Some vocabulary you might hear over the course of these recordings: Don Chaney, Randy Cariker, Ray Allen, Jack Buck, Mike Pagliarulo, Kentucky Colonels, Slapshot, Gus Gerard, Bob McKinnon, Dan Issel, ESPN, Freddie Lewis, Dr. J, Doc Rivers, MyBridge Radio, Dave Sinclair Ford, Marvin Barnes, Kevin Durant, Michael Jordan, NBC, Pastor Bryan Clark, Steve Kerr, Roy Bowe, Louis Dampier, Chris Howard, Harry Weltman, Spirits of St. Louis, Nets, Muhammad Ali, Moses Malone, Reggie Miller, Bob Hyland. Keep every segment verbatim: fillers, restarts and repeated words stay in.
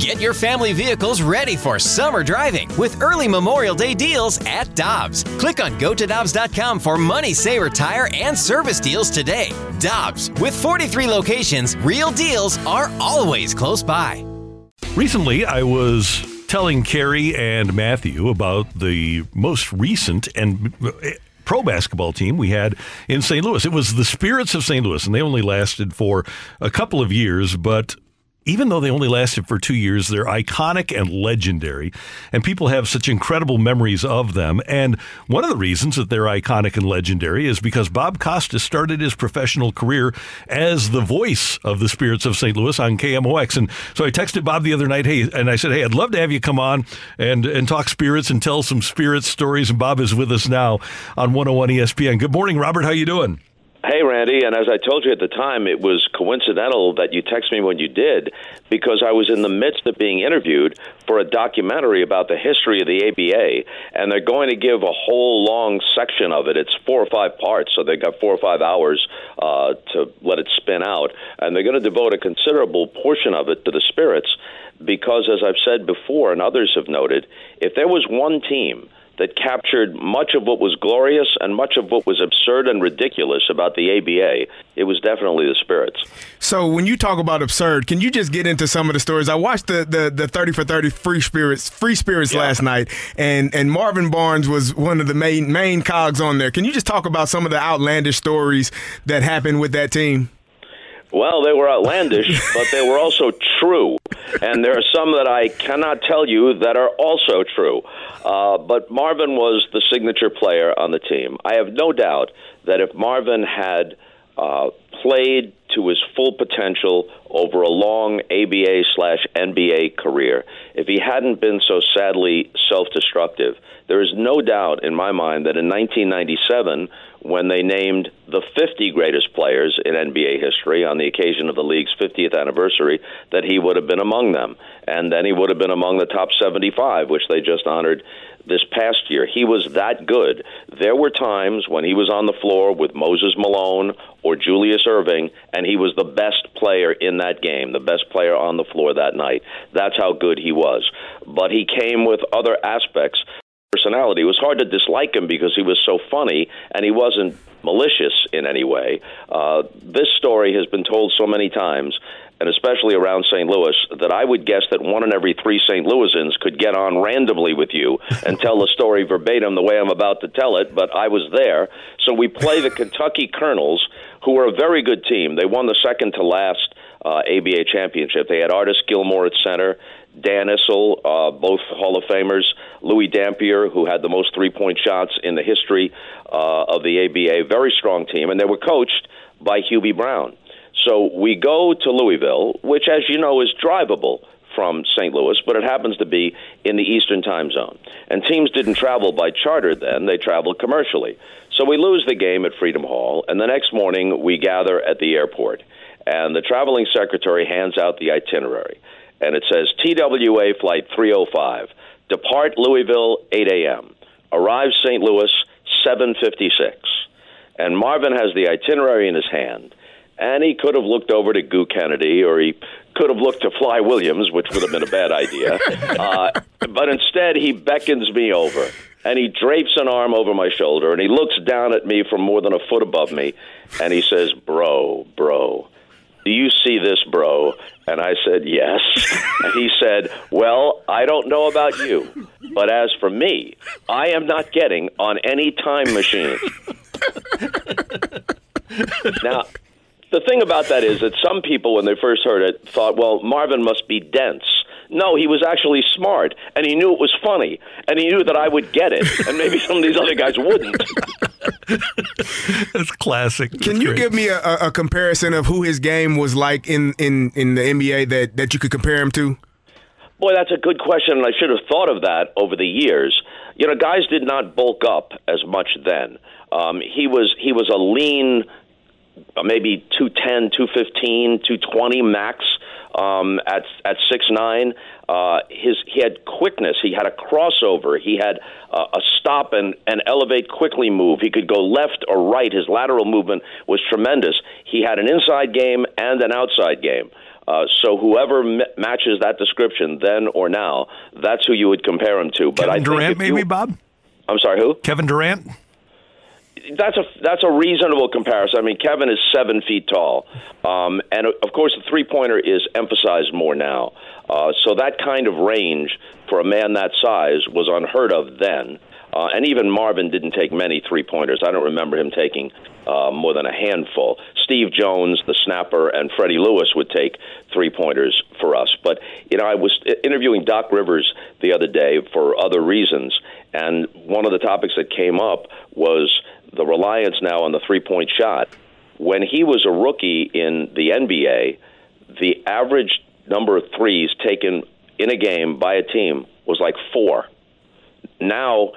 Get your family vehicles ready for summer driving with early Memorial Day deals at Dobbs. Click on go to dobbs dot com for money saver tire and service deals today. Dobbs, with forty-three locations, real deals are always close by. Recently, I was telling Carrie and Matthew about the most recent and pro basketball team we had in Saint Louis. It was the Spirits of Saint Louis, and they only lasted for a couple of years, but even though they only lasted for two years, they're iconic and legendary, and people have such incredible memories of them. And one of the reasons that they're iconic and legendary is because Bob Costas started his professional career as the voice of the Spirits of Saint Louis on K M O X. And so I texted Bob the other night, hey, and I said, hey, I'd love to have you come on and, and talk Spirits and tell some Spirits stories. And Bob is with us now on one oh one E S P N. Good morning, Robert. How you doing? Hey, Randy, and as I told you at the time, it was coincidental that you texted me when you did, because I was in the midst of being interviewed for a documentary about the history of the A B A, and they're going to give a whole long section of it. It's four or five parts, so they've got four or five hours uh, to let it spin out, and they're going to devote a considerable portion of it to the Spirits, because as I've said before and others have noted, if there was one team that captured much of what was glorious and much of what was absurd and ridiculous about the A B A, it was definitely the Spirits. So when you talk about absurd, can you just get into some of the stories? I watched the the, the thirty for thirty Free Spirits Free Spirits yeah. last night, and, and Marvin Barnes was one of the main, main cogs on there. Can you just talk about some of the outlandish stories that happened with that team? Well, they were outlandish, but they were also true. And there are some that I cannot tell you that are also true. Uh, but Marvin was the signature player on the team. I have no doubt that if Marvin had uh, played to his full potential over a long A B A slash N B A career, if he hadn't been so sadly self-destructive, there is no doubt in my mind that in nineteen ninety-seven, when they named the fifty greatest players in N B A history on the occasion of the league's fiftieth anniversary, that he would have been among them. And then he would have been among the top seventy-five, which they just honored this past year. He was that good. There were times when he was on the floor with Moses Malone or Julius Erving, and he was the best player in that game, the best player on the floor that night. That's how good he was. But he came with other aspects. Personality. It was hard to dislike him because he was so funny, and he wasn't malicious in any way. Uh, this story has been told so many times, and especially around Saint Louis, that I would guess that one in every three Saint Louisans could get on randomly with you and tell the story verbatim the way I'm about to tell it, but I was there. So we play the Kentucky Colonels, who were a very good team. They won the second to last uh, A B A championship. They had Artis Gilmore at center, Dan Issel, uh, both Hall of Famers, Louis Dampier, who had the most three-point shots in the history uh, of the A B A. Very strong team, and they were coached by Hubie Brown. So we go to Louisville, which, as you know, is drivable from Saint Louis, but it happens to be in the Eastern time zone. And teams didn't travel by charter then. They traveled commercially. So we lose the game at Freedom Hall, and the next morning we gather at the airport. And the traveling secretary hands out the itinerary. And it says, T W A Flight three oh five, depart Louisville, eight a.m., arrive Saint Louis, seven fifty-six. And Marvin has the itinerary in his hand. And he could have looked over to Goo Kennedy, or he could have looked to Fly Williams, which would have been a bad idea. Uh, but instead, he beckons me over, and he drapes an arm over my shoulder, and he looks down at me from more than a foot above me, and he says, bro, bro, do you see this, bro? And I said, yes. And he said, well, I don't know about you, but as for me, I am not getting on any time machine. Now, the thing about that is that some people, when they first heard it, thought, well, Marvin must be dense. No, he was actually smart, and he knew it was funny, and he knew that I would get it, and maybe some of these other guys wouldn't. That's classic. That's Can you great. give me a, a comparison of who his game was like in, in, in the N B A that, that you could compare him to? Boy, that's a good question, and I should have thought of that over the years. You know, guys did not bulk up as much then. Um, he was he was a lean, maybe two ten, two fifteen, two twenty max um, at at six nine. Uh, his he had quickness. He had a crossover. He had uh, a stop and, and elevate quickly move. He could go left or right. His lateral movement was tremendous. He had an inside game and an outside game. Uh, so whoever m- matches that description then or now, that's who you would compare him to. But Kevin I Durant, maybe, you, Bob? I'm sorry, who? Kevin Durant? That's a that's a reasonable comparison. I mean, Kevin is seven feet tall. Um, and, of course, the three-pointer is emphasized more now. Uh, so that kind of range for a man that size was unheard of then. Uh, and even Marvin didn't take many three-pointers. I don't remember him taking uh, more than a handful. Steve Jones, the snapper, and Freddie Lewis would take three-pointers for us. But, you know, I was interviewing Doc Rivers the other day for other reasons, and one of the topics that came up was the reliance now on the three-point shot. When he was a rookie in the N B A, the average number of threes taken in a game by a team was like four. Now,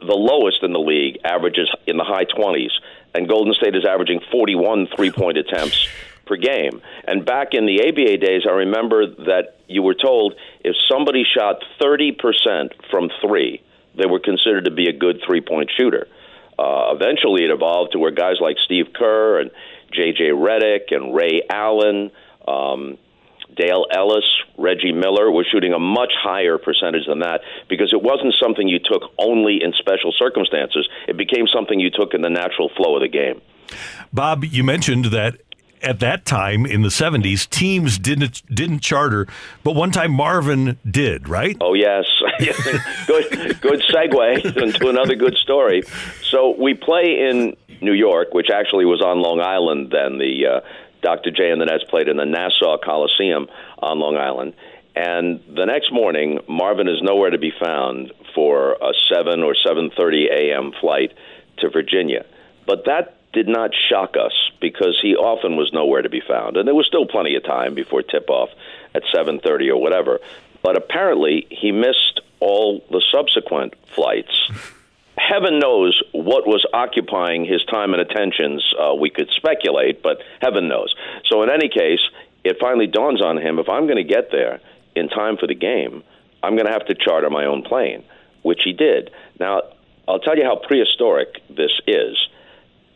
the lowest in the league averages in the high twenties, and Golden State is averaging forty-one three-point attempts per game. And back in the A B A days, I remember that you were told if somebody shot thirty percent from three, they were considered to be a good three-point shooter. Uh, eventually, it evolved to where guys like Steve Kerr and J J Redick and Ray Allen, um, Dale Ellis, Reggie Miller were shooting a much higher percentage than that because it wasn't something you took only in special circumstances. It became something you took in the natural flow of the game. Bob, you mentioned that at that time in the seventies, teams didn't didn't charter, but one time Marvin did, right? Oh, yes. good, good segue into another good story. So we play in New York, which actually was on Long Island then. The uh, Doctor J and the Nets played in the Nassau Coliseum on Long Island. And the next morning, Marvin is nowhere to be found for a seven or seven thirty a.m. flight to Virginia. But that did not shock us because he often was nowhere to be found. And there was still plenty of time before tip-off at seven thirty or whatever. But apparently, he missed all the subsequent flights. Heaven knows what was occupying his time and attentions. Uh, we could speculate, but heaven knows. So in any case, it finally dawns on him, if I'm going to get there in time for the game, I'm going to have to charter my own plane, which he did. Now, I'll tell you how prehistoric this is.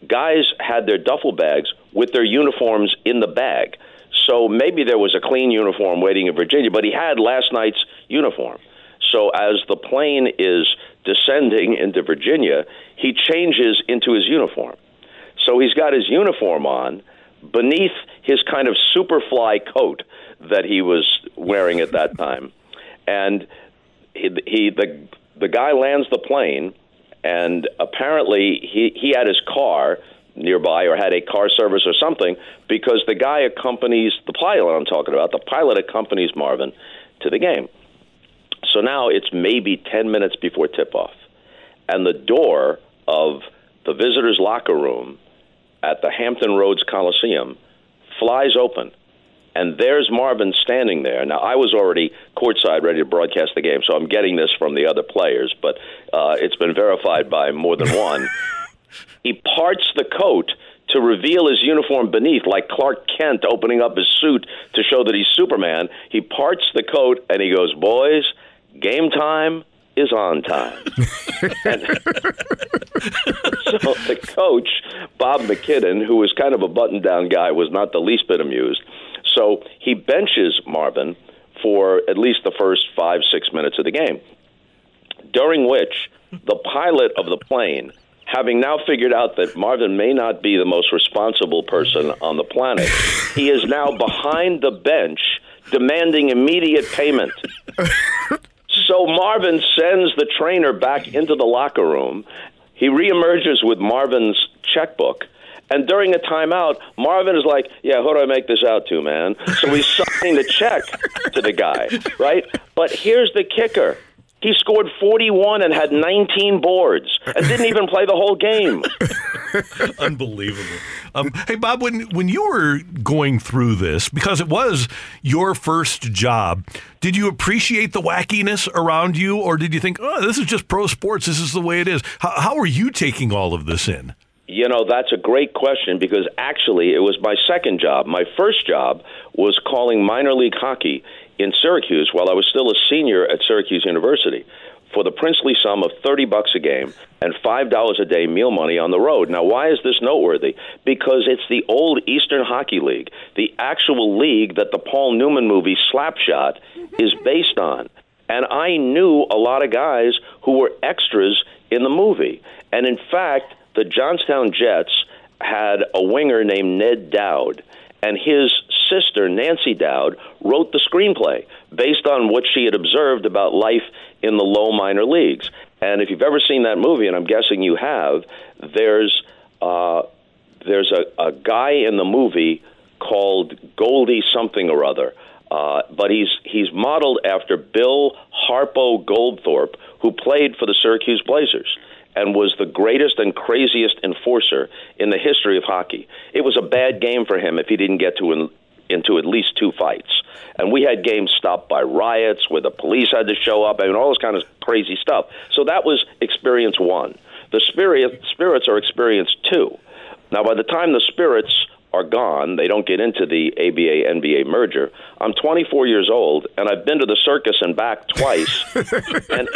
Guys had their duffel bags with their uniforms in the bag. So maybe there was a clean uniform waiting in Virginia, but he had last night's uniform. So as the plane is descending into Virginia, he changes into his uniform. So he's got his uniform on beneath his kind of Superfly coat that he was wearing at that time. And he, he the the guy lands the plane, and apparently he, he had his car nearby or had a car service or something because the guy accompanies the pilot I'm talking about. The pilot accompanies Marvin to the game. So now it's maybe ten minutes before tip-off, and the door of the visitors' locker room at the Hampton Roads Coliseum flies open, and there's Marvin standing there. Now, I was already courtside ready to broadcast the game, so I'm getting this from the other players, but uh, it's been verified by more than one. He parts the coat to reveal his uniform beneath, like Clark Kent opening up his suit to show that he's Superman. He parts the coat, and he goes, "Boys, game time is on time." So the coach, Bob McKinnon, who was kind of a button-down guy, was not the least bit amused. So he benches Marvin for at least the first five, six minutes of the game, during which the pilot of the plane, having now figured out that Marvin may not be the most responsible person on the planet, he is now behind the bench demanding immediate payment. So Marvin sends the trainer back into the locker room. He reemerges with Marvin's checkbook. And during a timeout, Marvin is like, "Yeah, who do I make this out to, man?" So he's signing the check to the guy, right? But here's the kicker. He scored forty-one and had nineteen boards and didn't even play the whole game. Unbelievable. Um, hey, Bob, when, when you were going through this, because it was your first job, did you appreciate the wackiness around you, or did you think, oh, this is just pro sports, this is the way it is? How, how are you taking all of this in? You know, that's a great question, because actually it was my second job. My first job was calling minor league hockey in Syracuse while I was still a senior at Syracuse University for the princely sum of thirty bucks a game and five dollars a day meal money on the road. Now, why is this noteworthy? Because it's the old Eastern Hockey League, the actual league that the Paul Newman movie Slapshot is based on. And I knew a lot of guys who were extras in the movie. And in fact, the Johnstown Jets had a winger named Ned Dowd, and his sister, Nancy Dowd, wrote the screenplay based on what she had observed about life in the low minor leagues. And if you've ever seen that movie, and I'm guessing you have, there's uh, there's a, a guy in the movie called Goldie something or other, uh, but he's he's modeled after Bill Harpo Goldthorpe, who played for the Syracuse Blazers and was the greatest and craziest enforcer in the history of hockey. It was a bad game for him if he didn't get to in, into at least two fights. And we had games stopped by riots where the police had to show up, I mean, all this kind of crazy stuff. So that was experience one. The spirit, spirits are experience two. Now, by the time the spirits are gone, they don't get into the A B A N B A merger. I'm twenty-four years old, and I've been to the circus and back twice. And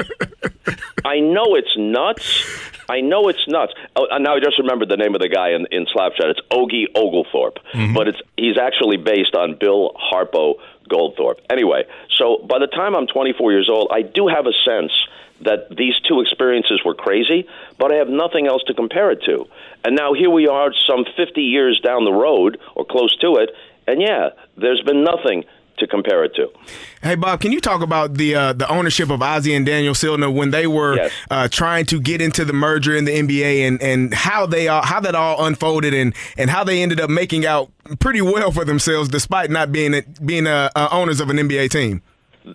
I know it's nuts. I know it's nuts. Oh, now I just remembered the name of the guy in, in Slapshot. It's Ogie Oglethorpe, mm-hmm. but it's he's actually based on Bill Harpo Goldthorpe. Anyway, so by the time I'm twenty-four years old, I do have a sense that these two experiences were crazy, but I have nothing else to compare it to. And now here we are some fifty years down the road, or close to it, and yeah, there's been nothing to compare it to. Hey, Bob, can you talk about the uh, the ownership of Ozzie and Daniel Silna when they were yes. uh, trying to get into the merger in the N B A, and, and how they all, how that all unfolded, and, and how they ended up making out pretty well for themselves despite not being, being uh, uh, owners of an N B A team?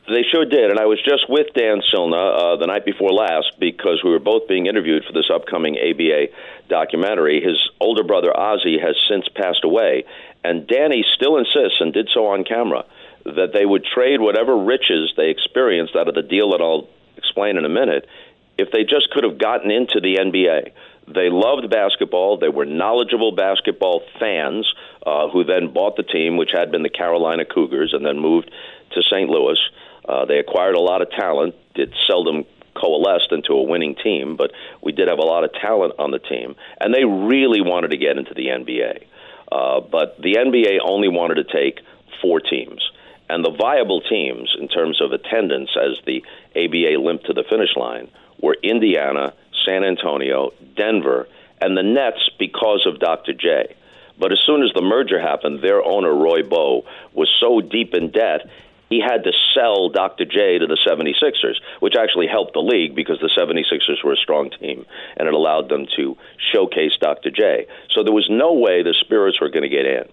They sure did, and I was just with Dan Silna uh, the night before last because we were both being interviewed for this upcoming A B A documentary. His older brother, Ozzie, has since passed away, and Danny still insists, and did so on camera, that they would trade whatever riches they experienced out of the deal that I'll explain in a minute if they just could have gotten into the N B A. They loved basketball. They were knowledgeable basketball fans uh, who then bought the team, which had been the Carolina Cougars, and then moved to Saint Louis. Uh, they acquired a lot of talent. It seldom coalesced into a winning team, but we did have a lot of talent on the team. And they really wanted to get into the N B A. Uh, but the N B A only wanted to take four teams. And the viable teams, in terms of attendance as the A B A limped to the finish line, were Indiana, San Antonio, Denver, and the Nets because of Doctor J. But as soon as the merger happened, their owner, Roy Bowe, was so deep in debt, he had to sell Doctor J to the seventy-sixers, which actually helped the league because the seventy-sixers were a strong team, and it allowed them to showcase Doctor J. So there was no way the Spirits were going to get in.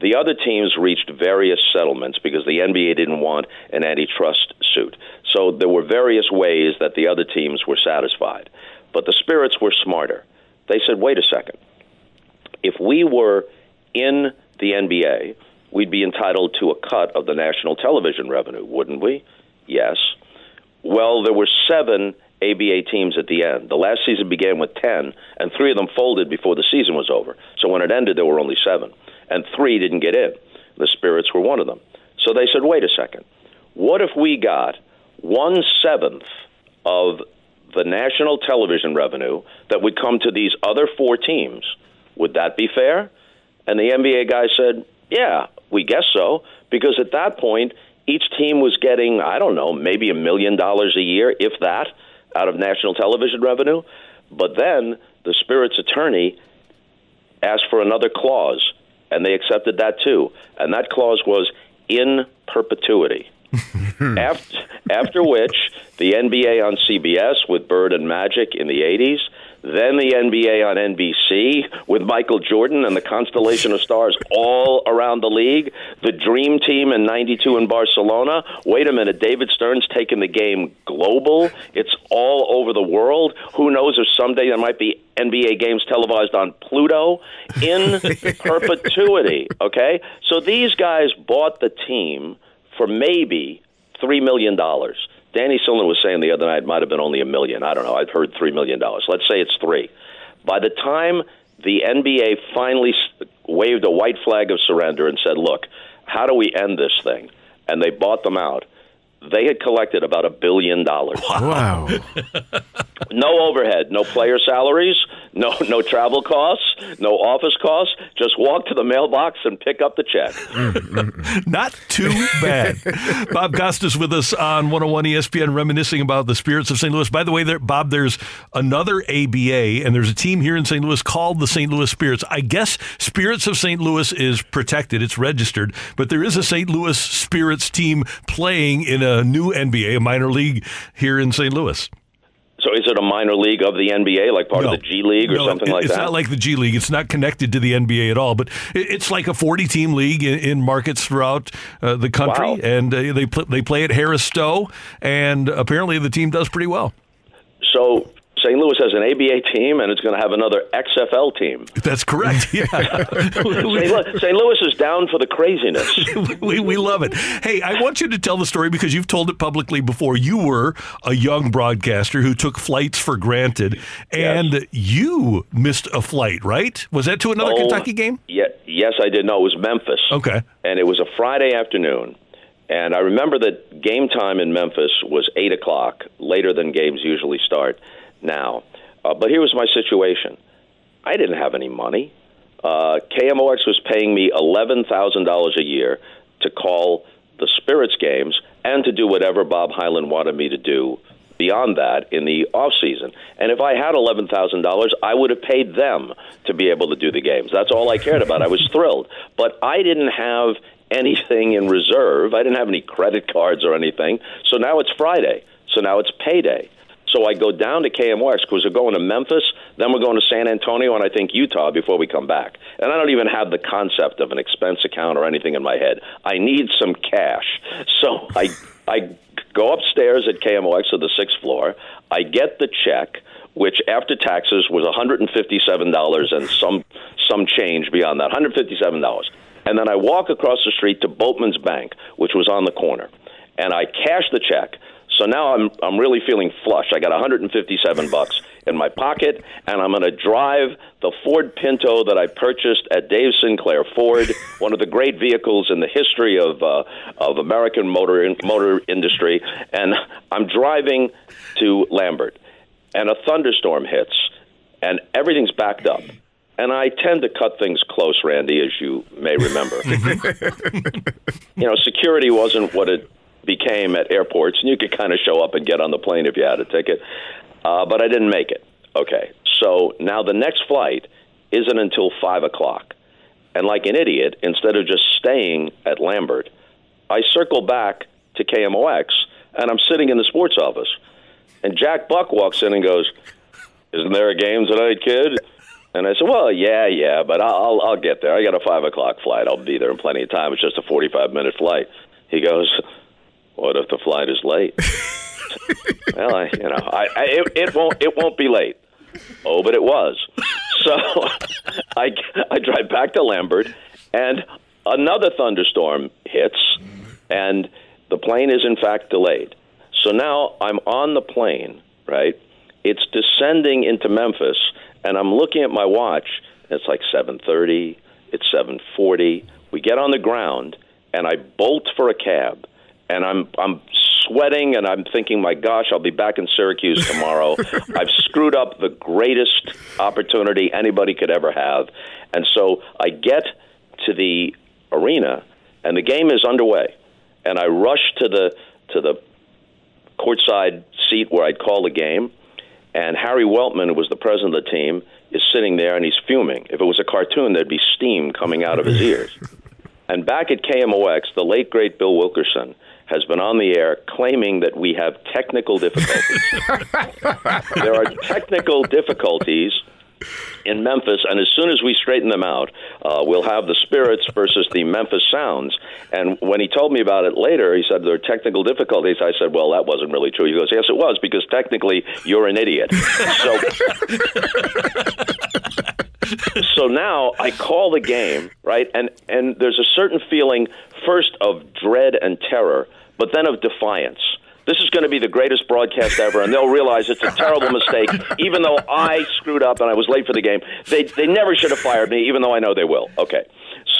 The other teams reached various settlements because the N B A didn't want an antitrust suit. So there were various ways that the other teams were satisfied. But the Spirits were smarter. They said, wait a second. If we were in the N B A, we'd be entitled to a cut of the national television revenue, wouldn't we? Yes. Well, there were seven A B A teams at the end. The last season began with ten, and three of them folded before the season was over. So when it ended, there were only seven, and three didn't get in. The Spirits were one of them. So they said, wait a second. What if we got one-seventh of the national television revenue that would come to these other four teams? Would that be fair? And the N B A guy said, yeah, we guess so, because at that point, each team was getting, I don't know, maybe a million dollars a year, if that, out of national television revenue. But then the Spirits attorney asked for another clause, and they accepted that too. And that clause was in perpetuity. after, after which, the N B A on C B S with Bird and Magic in the eighties, then the N B A on N B C with Michael Jordan and the constellation of stars all around the league. The Dream Team in ninety-two in Barcelona. Wait a minute, David Stern's taking the game global. It's all over the world. Who knows if someday there might be N B A games televised on Pluto in perpetuity, okay? So these guys bought the team for maybe three million dollars. Danny Silna was saying the other night it might have been only a million. I don't know. I've heard three million dollars. Let's say it's three. By the time the N B A finally waved a white flag of surrender and said, look, how do we end this thing? And they bought them out. They had collected about a billion dollars. Wow. No overhead, no player salaries, no no travel costs, no office costs. Just walk to the mailbox and pick up the check. Not too bad. Bob Costas with us on one oh one E S P N, reminiscing about the Spirits of Saint Louis. By the way, there, Bob, there's another A B A, and there's a team here in Saint Louis called the Saint Louis Spirits. I guess Spirits of Saint Louis is protected. It's registered. But there is a Saint Louis Spirits team playing in a new N B A, a minor league here in Saint Louis. So is it a minor league of the N B A, like part no. of the G League or no, something it, like it's that? It's not like the G League. It's not connected to the N B A at all. But it's like a forty-team league in, in markets throughout uh, the country. Wow. And uh, they, pl- they play at Harris Stowe, and apparently the team does pretty well. So Saint Louis has an A B A team, and it's going to have another X F L team. That's correct. Yeah. Saint Louis is down for the craziness. we, we love it. Hey, I want you to tell the story because you've told it publicly before. You were a young broadcaster who took flights for granted, and yes. you missed a flight, right? Was that to another oh, Kentucky game? Yeah, yes, I did. No, it was Memphis. Okay. And it was a Friday afternoon. And I remember that game time in Memphis was eight o'clock, later than games usually start now. Uh, but here was my situation. I didn't have any money. Uh, K M O X was paying me eleven thousand dollars a year to call the Spirits games and to do whatever Bob Hyland wanted me to do beyond that in the off season. And if I had eleven thousand dollars, I would have paid them to be able to do the games. That's all I cared about. I was thrilled. But I didn't have anything in reserve. I didn't have any credit cards or anything. So now it's Friday. So now it's payday. So I go down to K M O X because we're going to Memphis, then we're going to San Antonio, and I think Utah before we come back. And I don't even have the concept of an expense account or anything in my head. I need some cash. So I I go upstairs at K M O X to the sixth floor. I get the check, which after taxes was one hundred fifty-seven dollars and some some change beyond that, one hundred fifty-seven dollars. And then I walk across the street to Boatman's Bank, which was on the corner, and I cash the check. So now I'm I'm really feeling flush. I got one hundred fifty-seven bucks in my pocket, and I'm going to drive the Ford Pinto that I purchased at Dave Sinclair Ford, one of the great vehicles in the history of uh, of American motor in, motor industry. And I'm driving to Lambert, and a thunderstorm hits, and everything's backed up. And I tend to cut things close, Randy, as you may remember. You know, security wasn't what it became at airports, and you could kind of show up and get on the plane if you had a ticket. Uh, but I didn't make it. Okay, so now the next flight isn't until five o'clock. And like an idiot, instead of just staying at Lambert, I circle back to K M O X, and I'm sitting in the sports office. And Jack Buck walks in and goes, "Isn't there a game tonight, kid?" And I said, "Well, yeah, yeah, but I'll I'll get there. I got a five o'clock flight. I'll be there in plenty of time. It's just a forty-five minute flight." He goes, "What if the flight is late?" Well, I, you know, I, I it, it won't it won't be late. Oh, but it was. So I, I drive back to Lambert, and another thunderstorm hits, and the plane is, in fact, delayed. So now I'm on the plane, right? It's descending into Memphis, and I'm looking at my watch. It's like seven thirty. It's seven forty. We get on the ground, and I bolt for a cab. And I'm I'm sweating, and I'm thinking, my gosh, I'll be back in Syracuse tomorrow. I've screwed up the greatest opportunity anybody could ever have. And so I get to the arena, and the game is underway. And I rush to the to the courtside seat where I'd call the game. And Harry Weltman, who was the president of the team, is sitting there, and he's fuming. If it was a cartoon, there'd be steam coming out of his ears. And back at K M O X, the late, great Bill Wilkerson has been on the air claiming that we have technical difficulties. There are technical difficulties in Memphis, and as soon as we straighten them out, uh, we'll have the Spirits versus the Memphis Sounds. And when he told me about it later, he said there are technical difficulties. I said, well, that wasn't really true. He goes, yes, it was, because technically you're an idiot. So, so now I call the game, right? And, and there's a certain feeling, first of dread and terror, but then of defiance. This is going to be the greatest broadcast ever, and they'll realize it's a terrible mistake, even though I screwed up and I was late for the game. They they never should have fired me, even though I know they will. Okay,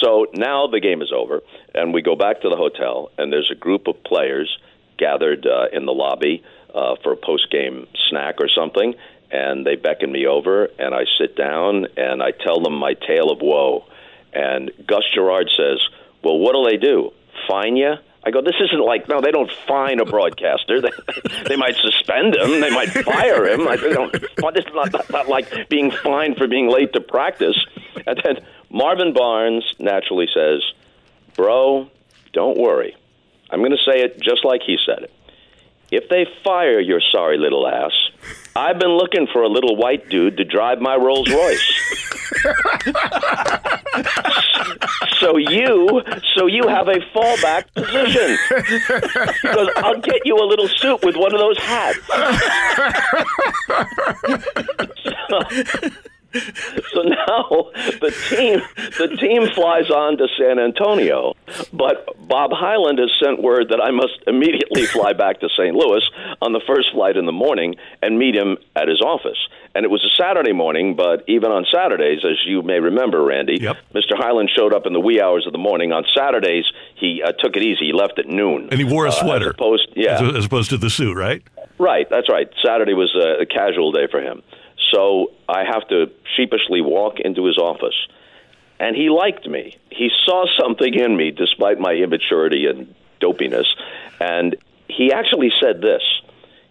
so now the game is over, and we go back to the hotel, and there's a group of players gathered uh, in the lobby uh, for a post-game snack or something, and they beckon me over, and I sit down, and I tell them my tale of woe. And Gus Gerard says, well, what'll they do, fine you? I go, this isn't like, no, they don't fine a broadcaster. They, they might suspend him. They might fire him. I, they don't, this is not, not, not like being fined for being late to practice. And then Marvin Barnes naturally says, bro, don't worry. I'm going to say it just like he said it. If they fire your sorry little ass, I've been looking for a little white dude to drive my Rolls Royce. So you, so you have a fallback position. Because I'll get you a little suit with one of those hats. so, So now the team the team flies on to San Antonio, but Bob Hyland has sent word that I must immediately fly back to Saint Louis on the first flight in the morning and meet him at his office. And it was a Saturday morning, but even on Saturdays, as you may remember, Randy, yep. Mister Hyland showed up in the wee hours of the morning. On Saturdays, he uh, took it easy. He left at noon. And he wore a sweater uh, as, opposed, yeah. as, as opposed to the suit, right? Right, that's right. Saturday was a, a casual day for him. So I have to sheepishly walk into his office. And he liked me. He saw something in me, despite my immaturity and dopiness. And he actually said this.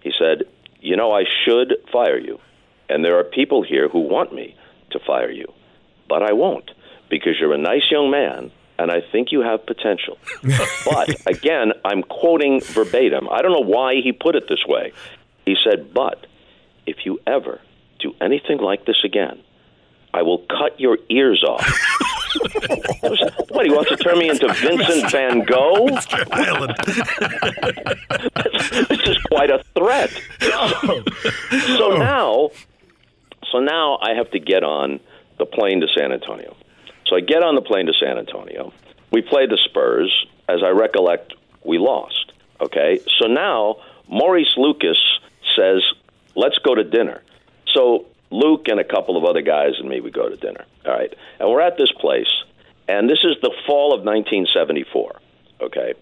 He said, you know, I should fire you. And there are people here who want me to fire you. But I won't, because you're a nice young man, and I think you have potential. But, again, I'm quoting verbatim. I don't know why he put it this way. He said, but if you ever do anything like this again, I will cut your ears off. What, he wants to turn me into Vincent Van Gogh? Mister Hyland. This is quite a threat. So now, so now I have to get on the plane to San Antonio. So I get on the plane to San Antonio. We play the Spurs. As I recollect, we lost. Okay? So now Maurice Lucas says, let's go to dinner. So Luke and a couple of other guys and me, we go to dinner, all right? And we're at this place, and this is the fall of nineteen seventy-four, okay?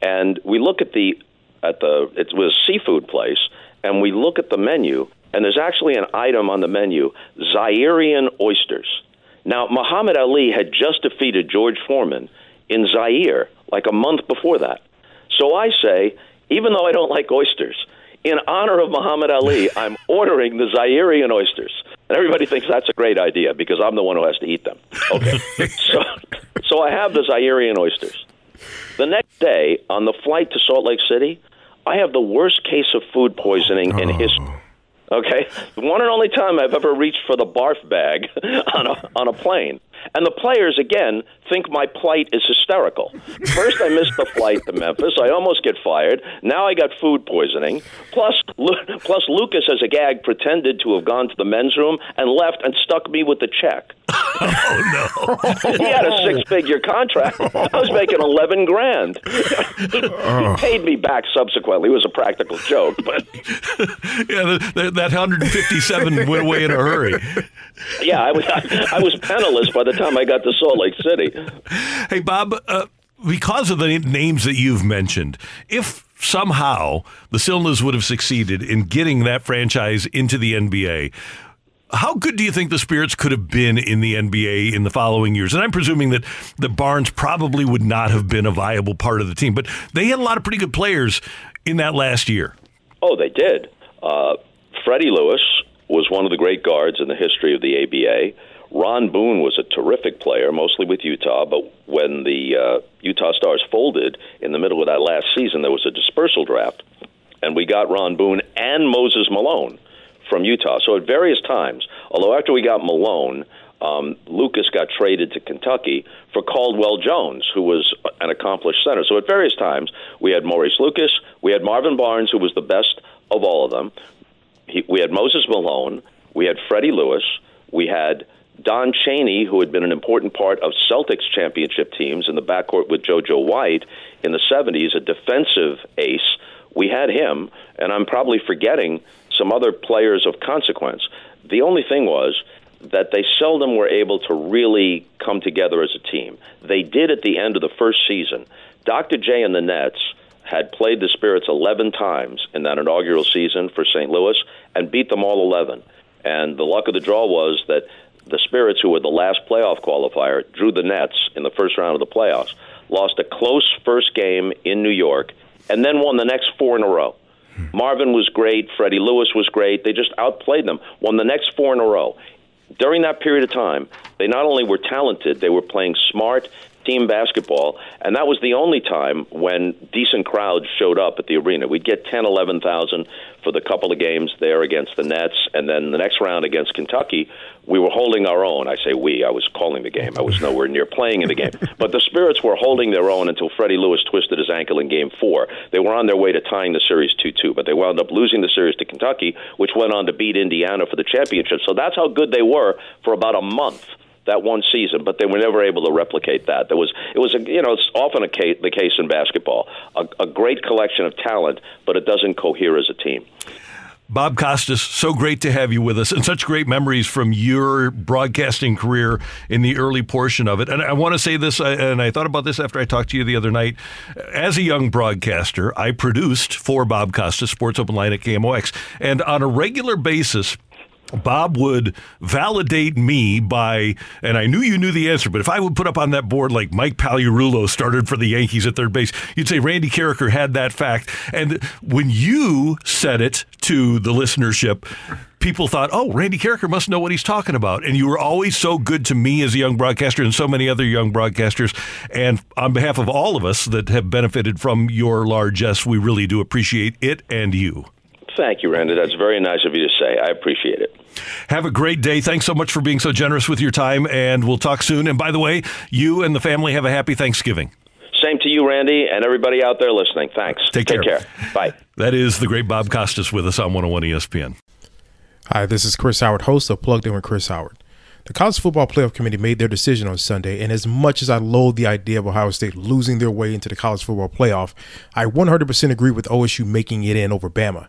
And we look at the, at the it was a seafood place, and we look at the menu, and there's actually an item on the menu, Zairian oysters. Now, Muhammad Ali had just defeated George Foreman in Zaire, like a month before that. So I say, even though I don't like oysters, in honor of Muhammad Ali, I'm ordering the Zairian oysters. And everybody thinks that's a great idea because I'm the one who has to eat them. Okay. so, so I have the Zairian oysters. The next day, on the flight to Salt Lake City, I have the worst case of food poisoning in history. Okay? The one and only time I've ever reached for the barf bag on a, on a plane. And the players, again, think my plight is hysterical. First, I missed the flight to Memphis. I almost get fired. Now I got food poisoning. Plus, plus Lucas, as a gag, pretended to have gone to the men's room and left and stuck me with the check. Oh, no. He had a six-figure contract. I was making eleven grand. He, he paid me back subsequently. It was a practical joke. But yeah, that, that one hundred fifty-seven went away in a hurry. Yeah, I was, I, I was penniless by the time I got to Salt Lake City. Hey, Bob, uh, because of the names that you've mentioned, if somehow the Silnas would have succeeded in getting that franchise into the N B A, how good do you think the Spirits could have been in the N B A in the following years? And I'm presuming that the Barnes probably would not have been a viable part of the team, but they had a lot of pretty good players in that last year. Oh, they did. Uh, Freddie Lewis was one of the great guards in the history of the A B A. Ron Boone was a terrific player, mostly with Utah, but when the uh, Utah Stars folded in the middle of that last season, there was a dispersal draft, and we got Ron Boone and Moses Malone from Utah. So at various times, although after we got Malone, um, Lucas got traded to Kentucky for Caldwell Jones, who was an accomplished center. So at various times, we had Maurice Lucas, we had Marvin Barnes, who was the best of all of them, he, we had Moses Malone, we had Freddie Lewis, we had Don Chaney, who had been an important part of Celtics championship teams in the backcourt with JoJo White in the seventies, a defensive ace. We had him, and I'm probably forgetting some other players of consequence. The only thing was that they seldom were able to really come together as a team. They did at the end of the first season. Doctor J and the Nets had played the Spirits eleven times in that inaugural season for Saint Louis and beat them all eleven. And the luck of the draw was that the Spirits, who were the last playoff qualifier, drew the Nets in the first round of the playoffs, lost a close first game in New York, and then won the next four in a row. Marvin was great. Freddie Lewis was great. They just outplayed them, won the next four in a row. During that period of time, they not only were talented, they were playing smart team basketball, and that was the only time when decent crowds showed up at the arena. We'd get ten, eleven thousand for the couple of games there against the Nets, and then the next round against Kentucky, we were holding our own. I say we. I was calling the game. I was nowhere near playing in the game. But the Spirits were holding their own until Freddie Lewis twisted his ankle in game four. They were on their way to tying the series two two, but they wound up losing the series to Kentucky, which went on to beat Indiana for the championship. So that's how good they were for about a month, that one season, but they were never able to replicate that. There was, it was, a, you know, it's often a case, the case in basketball, a, a great collection of talent, but it doesn't cohere as a team. Bob Costas, so great to have you with us, and such great memories from your broadcasting career in the early portion of it. And I want to say this, and I thought about this after I talked to you the other night. As a young broadcaster, I produced for Bob Costas, Sports Open Line at K M O X, and on a regular basis, Bob would validate me by, and I knew you knew the answer, but if I would put up on that board, like Mike Pagliarulo started for the Yankees at third base, you'd say Randy Cariker had that fact. And when you said it to the listenership, people thought, oh, Randy Cariker must know what he's talking about. And you were always so good to me as a young broadcaster and so many other young broadcasters. And on behalf of all of us that have benefited from your largesse, we really do appreciate it and you. Thank you, Randy. That's very nice of you to say. I appreciate it. Have a great day. Thanks so much for being so generous with your time, and we'll talk soon. And by the way, you and the family have a happy Thanksgiving. Same to you, Randy, and everybody out there listening. Thanks. Take care. Take care. Bye. That is the great Bob Costas with us on one oh one E S P N. Hi, this is Chris Howard, host of Plugged In with Chris Howard. The College Football Playoff Committee made their decision on Sunday, and as much as I loathe the idea of Ohio State losing their way into the College Football Playoff, I one hundred percent agree with O S U making it in over Bama.